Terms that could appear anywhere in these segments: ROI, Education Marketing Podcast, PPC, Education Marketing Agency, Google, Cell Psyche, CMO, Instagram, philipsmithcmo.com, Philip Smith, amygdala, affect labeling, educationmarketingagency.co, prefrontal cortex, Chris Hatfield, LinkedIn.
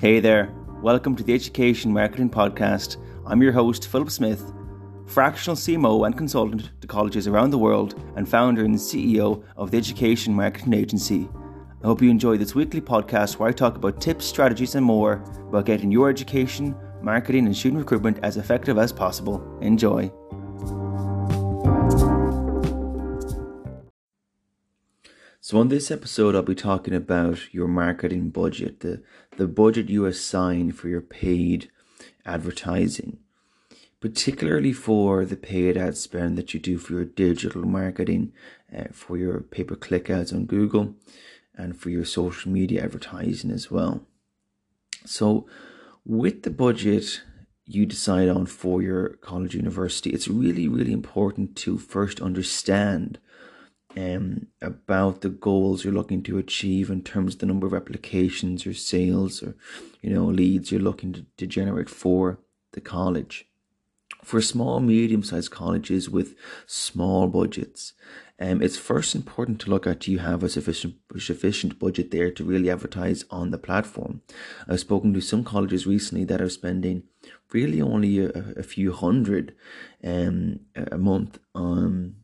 Hey there, welcome to the Education Marketing Podcast. I'm your host, Philip Smith, fractional CMO and consultant to colleges around the world and founder and CEO of the Education Marketing Agency. I hope you enjoy this weekly podcast where I talk about tips, strategies and more about getting your education, marketing and student recruitment as effective as possible. Enjoy. So on this episode, I'll be talking about your marketing budget, the budget you assign for your paid advertising, particularly for the paid ad spend that you do for your digital marketing, for your pay-per-click ads on Google, and for your social media advertising as well. So with the budget you decide on for your college university, it's really, really important to first understand about the goals you're looking to achieve in terms of the number of applications or sales or, you know, leads you're looking to generate for the college. For small, medium-sized colleges with small budgets, it's first important to look at, do you have a sufficient budget there to really advertise on the platform? I've spoken to some colleges recently that are spending really only a few hundred a month on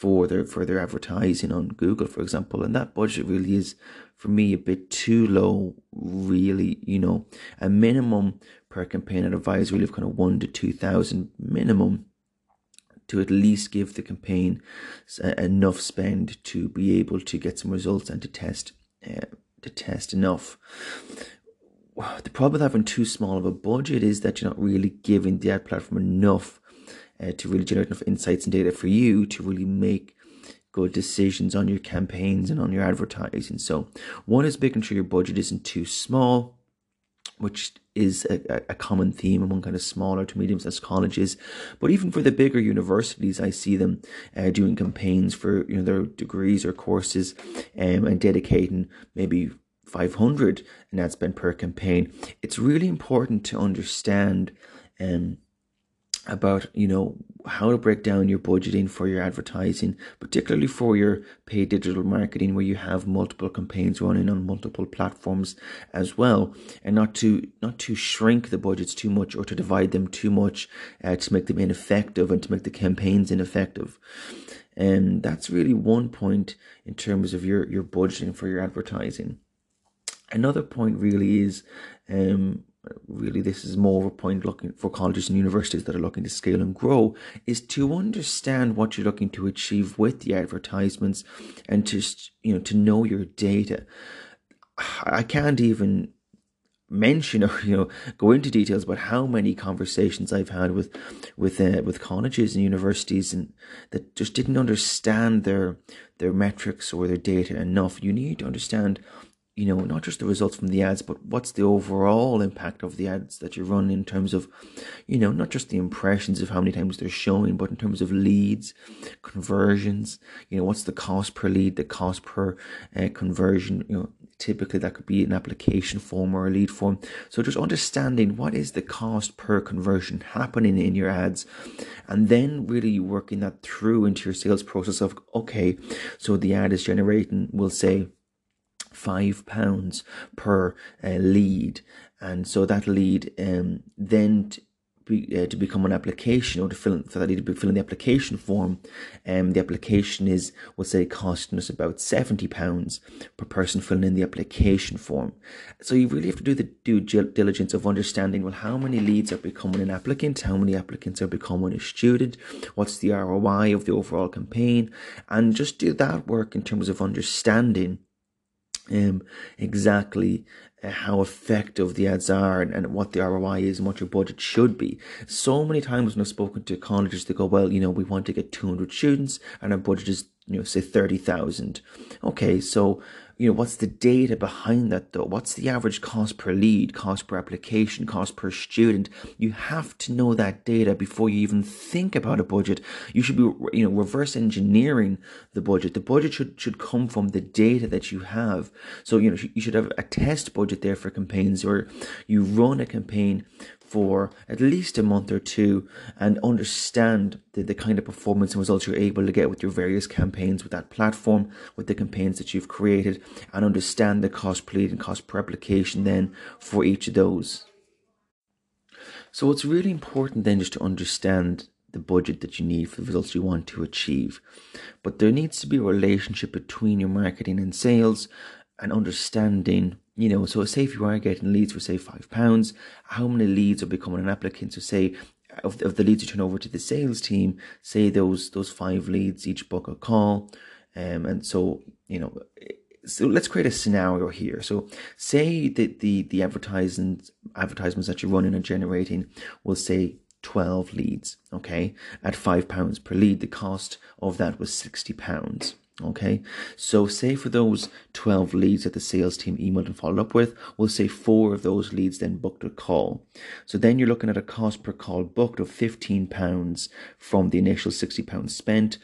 for their advertising on Google, for example, and that budget really is, for me, a bit too low. Really, you know, a minimum per campaign I'd advise really of kind of 1,000 to 2,000 minimum to at least give the campaign enough spend to be able to get some results and to test enough. The problem with having too small of a budget is that you're not really giving the ad platform enough to really generate enough insights and data for you to really make good decisions on your campaigns and on your advertising. So one is making sure your budget isn't too small, which is a common theme among kind of smaller to medium-sized colleges. But even for the bigger universities, I see them doing campaigns for, you know, their degrees or courses and dedicating maybe 500 in ad spend per campaign. It's really important to understand about, you know, how to break down your budgeting for your advertising, particularly for your paid digital marketing where you have multiple campaigns running on multiple platforms as well, and not to shrink the budgets too much or to divide them too much to make them ineffective and to make the campaigns ineffective. And that's really one point in terms of your budgeting for your advertising. Another point really is really, this is more of a point looking for colleges and universities that are looking to scale and grow, is to understand what you're looking to achieve with the advertisements and to know your data. I can't even mention or, you know, go into details about how many conversations I've had with colleges and universities and that just didn't understand their metrics or their data enough. You need to understand, you know, not just the results from the ads, but what's the overall impact of the ads that you run in terms of, you know, not just the impressions of how many times they're showing, but in terms of leads, conversions, you know, what's the cost per lead, the cost per conversion, you know, typically that could be an application form or a lead form. So just understanding what is the cost per conversion happening in your ads, and then really working that through into your sales process of, okay, so the ad is generating, we'll say, £5 per lead, and so that lead then to become an application, or to fill for that lead to be filling the application form, and the application is, we'll say, costing us about £70 per person filling in the application form. So you really have to do the due diligence of understanding, well, how many leads are becoming an applicant, how many applicants are becoming a student, what's the ROI of the overall campaign, and just do that work in terms of understanding exactly how effective the ads are and what the ROI is and what your budget should be. So many times when I've spoken to colleges, they go, well, you know, we want to get 200 students and our budget is, you know, say 30,000. Okay, so, you know, what's the data behind that though? What's the average cost per lead, cost per application, cost per student? You have to know that data before you even think about a budget. You should be, you know, reverse engineering the budget. The budget should come from the data that you have. So, you know, you should have a test budget there for campaigns, or you run a campaign for at least a month or two and understand the kind of performance and results you're able to get with your various campaigns with that platform, with the campaigns that you've created, and understand the cost per lead and cost per application then for each of those. So it's really important then just to understand the budget that you need for the results you want to achieve. But there needs to be a relationship between your marketing and sales and understanding, you know, so say if you are getting leads for say £5, how many leads are becoming an applicant? So say of the leads you turn over to the sales team, say those 5 leads each book a call. And so, you know, so let's create a scenario here. So say that the advertisements that you're running and generating will say 12 leads, okay, at £5 per lead. The cost of that was £60, okay. So say for those 12 leads that the sales team emailed and followed up with, we'll say 4 of those leads then booked a call. So then you're looking at a cost per call booked of £15 from the initial £60 spent.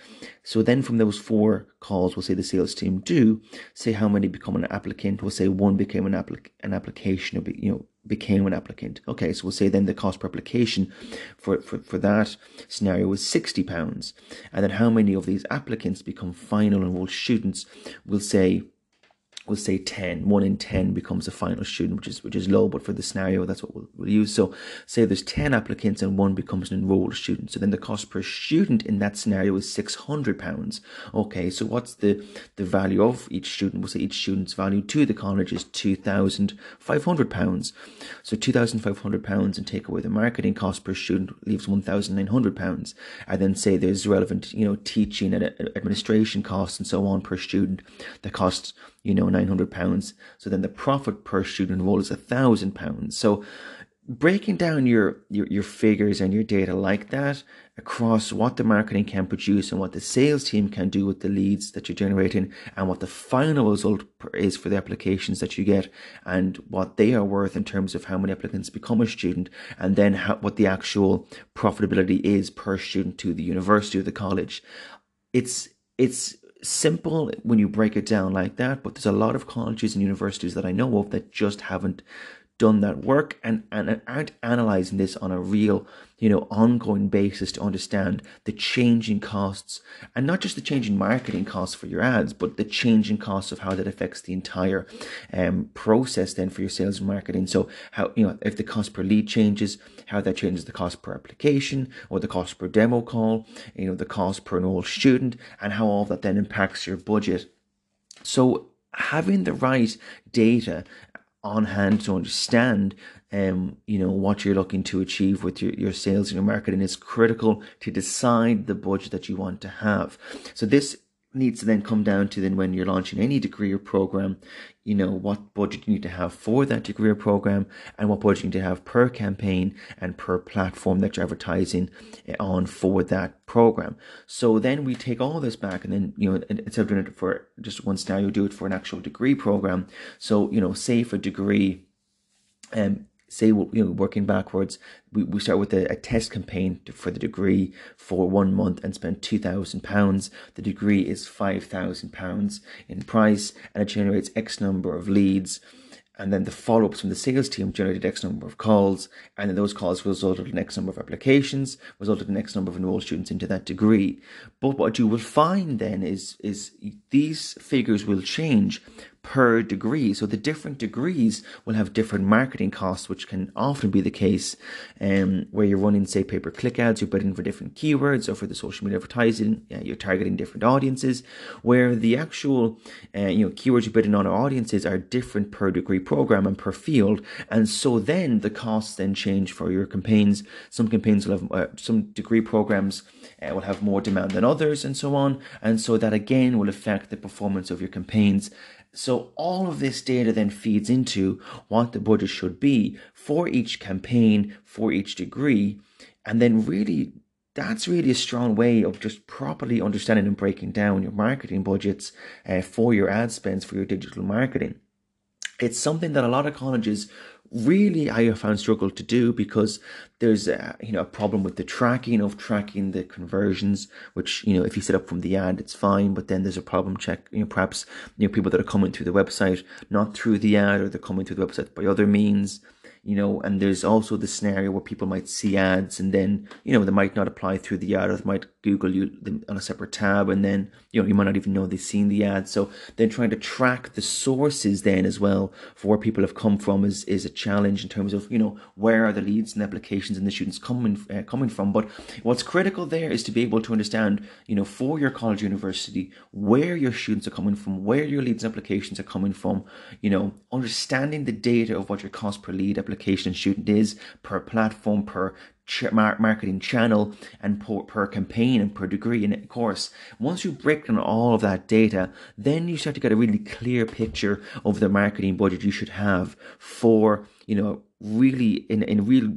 So then from those 4 calls, we'll say the sales team do, say how many become an applicant, we'll say 1 became an application, you know, became an applicant. Okay, so we'll say then the cost per application for that scenario was £60. And then how many of these applicants become final enrolled students? We'll say 10. 1 in 10 becomes a final student, which is low, but for the scenario, that's what we'll use. So say there's 10 applicants and 1 becomes an enrolled student. So then the cost per student in that scenario is £600. Okay, so what's the value of each student? We'll say each student's value to the college is £2,500. So £2,500 and take away the marketing cost per student leaves £1,900. And then say there's relevant, you know, teaching and administration costs and so on per student that costs, you know, £900. So then the profit per student enrolled is £1,000. So breaking down your figures and your data like that across what the marketing can produce and what the sales team can do with the leads that you're generating and what the final result is for the applications that you get and what they are worth in terms of how many applicants become a student, and then what the actual profitability is per student to the university or the college. It's simple when you break it down like that, but there's a lot of colleges and universities that I know of that just haven't done that work and aren't analyzing this on a real, you know, ongoing basis to understand the changing costs, and not just the changing marketing costs for your ads, but the changing costs of how that affects the entire process then for your sales and marketing. So how, you know, if the cost per lead changes, how that changes the cost per application or the cost per demo call, you know, the cost per enrolled student, and how all that then impacts your budget. So having the right data on hand to understand you know, what you're looking to achieve with your sales and your marketing is critical to decide the budget that you want to have. So this needs to then come down to then when you're launching any degree or program, you know, what budget you need to have for that degree or program and what budget you need to have per campaign and per platform that you're advertising on for that program. So then we take all this back and then, you know, instead of doing it for just one scenario, do it for an actual degree program. So, you know, say for degree, say, you know, working backwards, we start with a test campaign for the degree for 1 month and spend £2,000. The degree is £5,000 in price and it generates X number of leads. And then the follow-ups from the sales team generated X number of calls. And then those calls resulted in X number of applications, resulted in X number of enrolled students into that degree. But what you will find then is these figures will change per degree. So the different degrees will have different marketing costs, which can often be the case where you're running, say, pay-per-click ads, you're bidding for different keywords, or for the social media advertising, you're targeting different audiences, where the actual you know, keywords you're bidding on or audiences are different per degree program and per field. And so then the costs then change for your campaigns. Some campaigns will have, some degree programs will have more demand than others and so on. And so that again will affect the performance of your campaigns. So all of this data then feeds into what the budget should be for each campaign, for each degree. And then really, that's really a strong way of just properly understanding and breaking down your marketing budgets for your ad spends, for your digital marketing. It's something that a lot of colleges really, I have found, struggle to do because there's you know, a problem with the tracking the conversions, which, you know, if you set up from the ad, it's fine. But then there's a problem check, you know, perhaps, you know, people that are coming through the website, not through the ad, or they're coming through the website by other means. and there's also the scenario where people might see ads and then, they might not apply through the ad, or they might Google them on a separate tab, and then, you might not even know they've seen the ad. So then trying to track the sources then as well for where people have come from is a challenge in terms of, where are the leads and applications and the students coming from. But what's critical there is to be able to understand, for your college, university, where your students are coming from, where your leads and applications are coming from, understanding the data of what your cost per lead application student is, per platform, per marketing channel, and per campaign and per degree and course. Once you break down all of that data, then you start to get a really clear picture of the marketing budget you should have for, really in real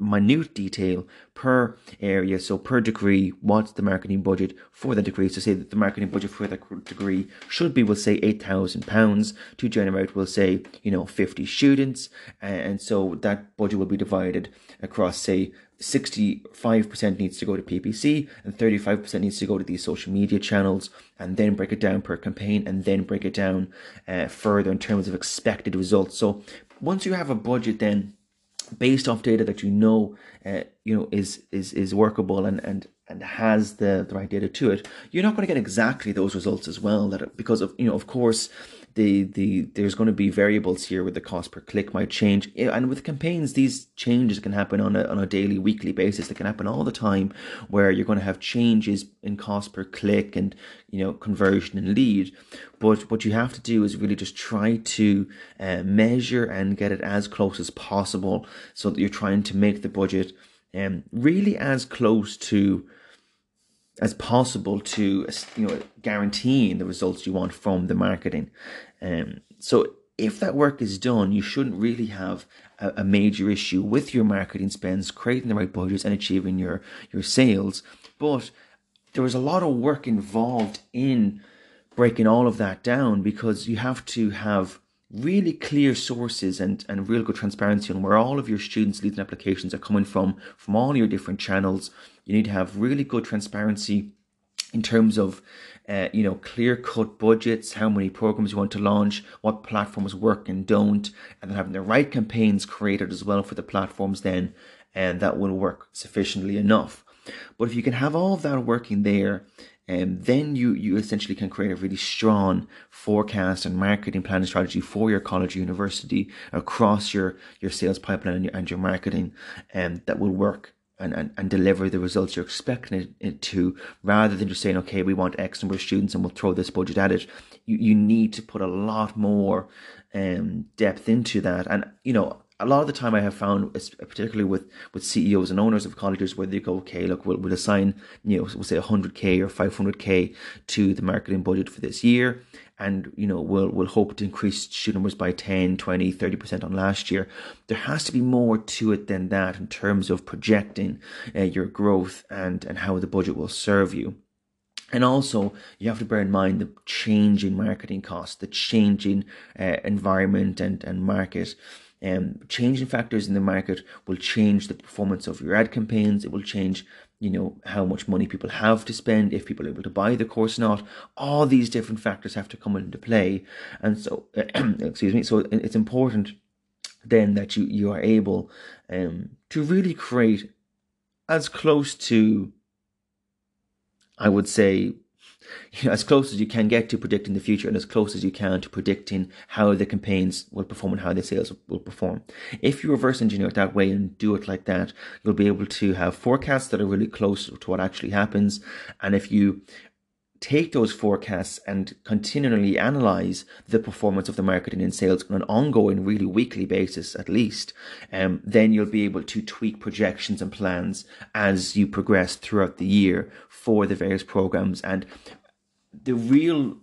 minute detail per area. So per degree, what's the marketing budget for the degree? So say that the marketing budget for the degree should be, we'll say, £8,000 to generate, we'll say, 50 students. And so that budget will be divided across, say, 65% needs to go to PPC and 35% needs to go to these social media channels, and then break it down per campaign, and then break it down further in terms of expected results. So once you have a budget then based off data that is workable and has the right data to it, you're not going to get exactly those results as well. That because of of course there's going to be variables here where the cost per click might change, and with campaigns these changes can happen on a daily, weekly basis. They can happen all the time, where you're going to have changes in cost per click and conversion and lead. But what you have to do is really just try to measure and get it as close as possible, so that you're trying to make the budget really as close to as possible to guaranteeing the results you want from the marketing. So if that work is done, you shouldn't really have a major issue with your marketing spends, creating the right budgets and achieving your sales. But there is a lot of work involved in breaking all of that down, because you have to have really clear sources and real good transparency on where all of your students' leads and applications are coming from all your different channels. You need to have really good transparency in terms of clear-cut budgets, how many programs you want to launch, what platforms work and don't, and then having the right campaigns created as well for the platforms then, and that will work sufficiently enough. But if you can have all of that working there, then you essentially can create a really strong forecast and marketing plan and strategy for your college or university across your sales pipeline and your marketing, and that will work and deliver the results you're expecting it to, rather than just saying, okay, we want X number of students and we'll throw this budget at it. You need to put a lot more depth into that. And, a lot of the time I have found, particularly with CEOs and owners of colleges, where they go, okay, look, we'll assign, we'll say 100K or 500K to the marketing budget for this year. And, we'll hope to increase student numbers by 10, 20, 30% on last year. There has to be more to it than that in terms of projecting your growth and how the budget will serve you. And also, you have to bear in mind the change in marketing costs, the changing environment and market. Changing factors in the market will change the performance of your ad campaigns. It will change, how much money people have to spend, if people are able to buy the course or not. All these different factors have to come into play. And so, excuse me, so it's important then that you are able to really create as close to, I would say, as close as you can get to predicting the future, and as close as you can to predicting how the campaigns will perform and how the sales will perform. If you reverse engineer it that way and do it like that, you'll be able to have forecasts that are really close to what actually happens. And if you take those forecasts and continually analyze the performance of the marketing and sales on an ongoing, really weekly basis at least, then you'll be able to tweak projections and plans as you progress throughout the year for the various programs. And the real,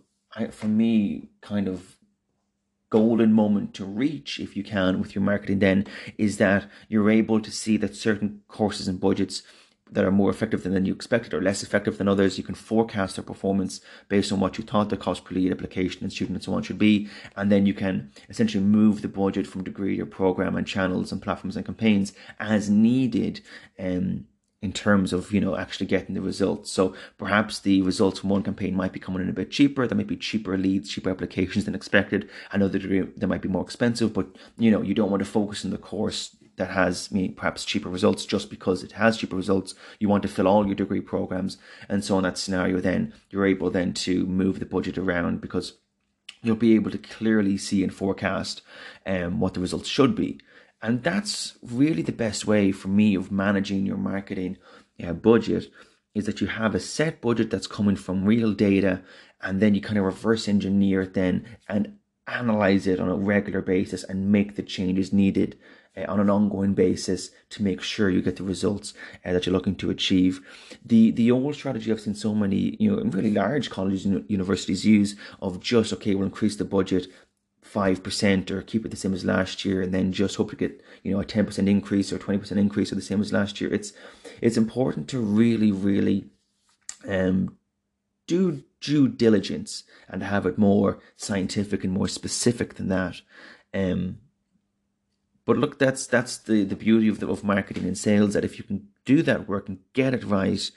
for me, kind of golden moment to reach, if you can, with your marketing then, is that you're able to see that certain courses and budgets that are more effective than you expected or less effective than others. You can forecast their performance based on what you thought the cost per lead application and student and so on should be. And then you can essentially move the budget from degree to program and channels and platforms and campaigns as needed in terms of, actually getting the results. So perhaps the results from one campaign might be coming in a bit cheaper. There might be cheaper leads, cheaper applications than expected. I know that they might be more expensive, but, you don't want to focus on the course that has perhaps cheaper results just because it has cheaper results. You want to fill all your degree programs. And so in that scenario, then you're able then to move the budget around because you'll be able to clearly see and forecast what the results should be. And that's really the best way for me of managing your marketing budget, is that you have a set budget that's coming from real data, and then you kind of reverse engineer it then and analyze it on a regular basis and make the changes needed on an ongoing basis to make sure you get the results that you're looking to achieve. The old strategy I've seen so many, really large colleges and universities use of just, okay, we'll increase the budget 5% or keep it the same as last year and then just hope to get a 10% increase or 20% increase or the same as last year. It's important to really do due diligence and have it more scientific and more specific than that. But look, that's the beauty of marketing and sales, that if you can do that work and get it right,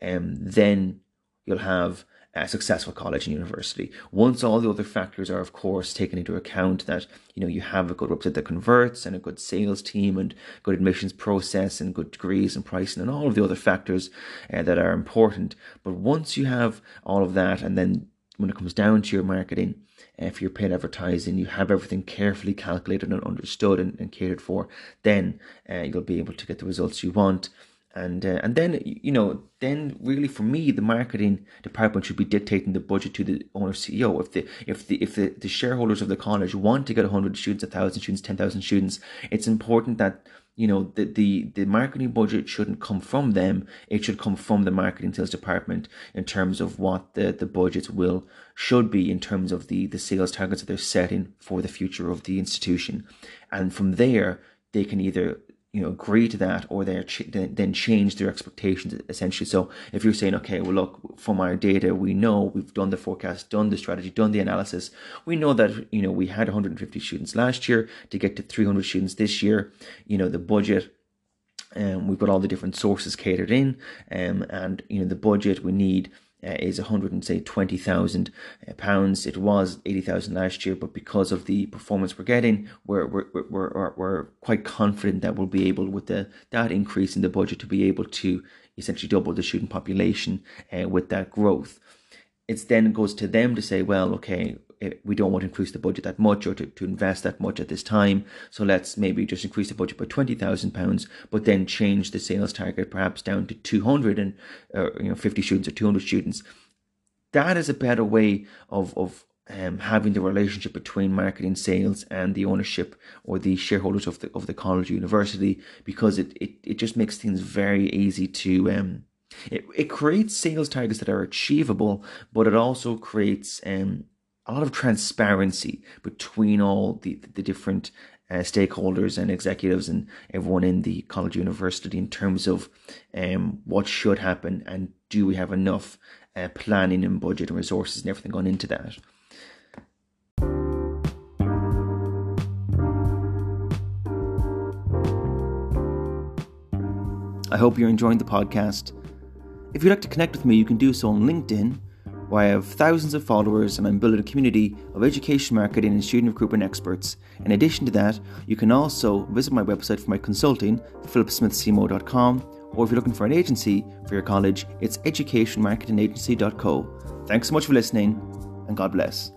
then you'll have a successful college and university. Once all the other factors are, of course, taken into account, that you have a good website that converts and a good sales team and good admissions process and good degrees and pricing and all of the other factors that are important. But once you have all of that, and then when it comes down to your marketing, if you're paid advertising, you have everything carefully calculated and understood and catered for, then you'll be able to get the results you want. And then, then really for me, the marketing department should be dictating the budget to the owner CEO. If the shareholders of the college want to get 100 students, 1,000 students, 10,000 students, it's important that, the marketing budget shouldn't come from them. It should come from the marketing sales department in terms of what the budgets should be in terms of the sales targets that they're setting for the future of the institution. And from there, they can either agree to that, or they then change their expectations, essentially. So if you're saying, okay, well, look, from our data, we know we've done the forecast, done the strategy, done the analysis. We know that, we had 150 students last year to get to 300 students this year. The budget, we've got all the different sources catered in, and, the budget we need is £120,000. It was 80,000 last year, but because of the performance we're getting, we're quite confident that we'll be able, with that increase in the budget, to be able to essentially double the student population with that growth. It then goes to them to say, well, okay, we don't want to increase the budget that much, or to invest that much at this time. So let's maybe just increase the budget by £20,000, but then change the sales target perhaps down to 250 students or 200 students. That is a better way of having the relationship between marketing, sales, and the ownership or the shareholders of the college or university, because it just makes things very easy to. It creates sales targets that are achievable, but it also creates a lot of transparency between all the different stakeholders and executives and everyone in the college university in terms of what should happen, and do we have enough planning and budget and resources and everything going into that. I hope you're enjoying the podcast. If you'd like to connect with me, you can do so on LinkedIn, where I have thousands of followers and I'm building a community of education marketing and student recruitment experts. In addition to that, you can also visit my website for my consulting, philipsmithcmo.com, or if you're looking for an agency for your college, it's educationmarketingagency.co. Thanks so much for listening, and God bless.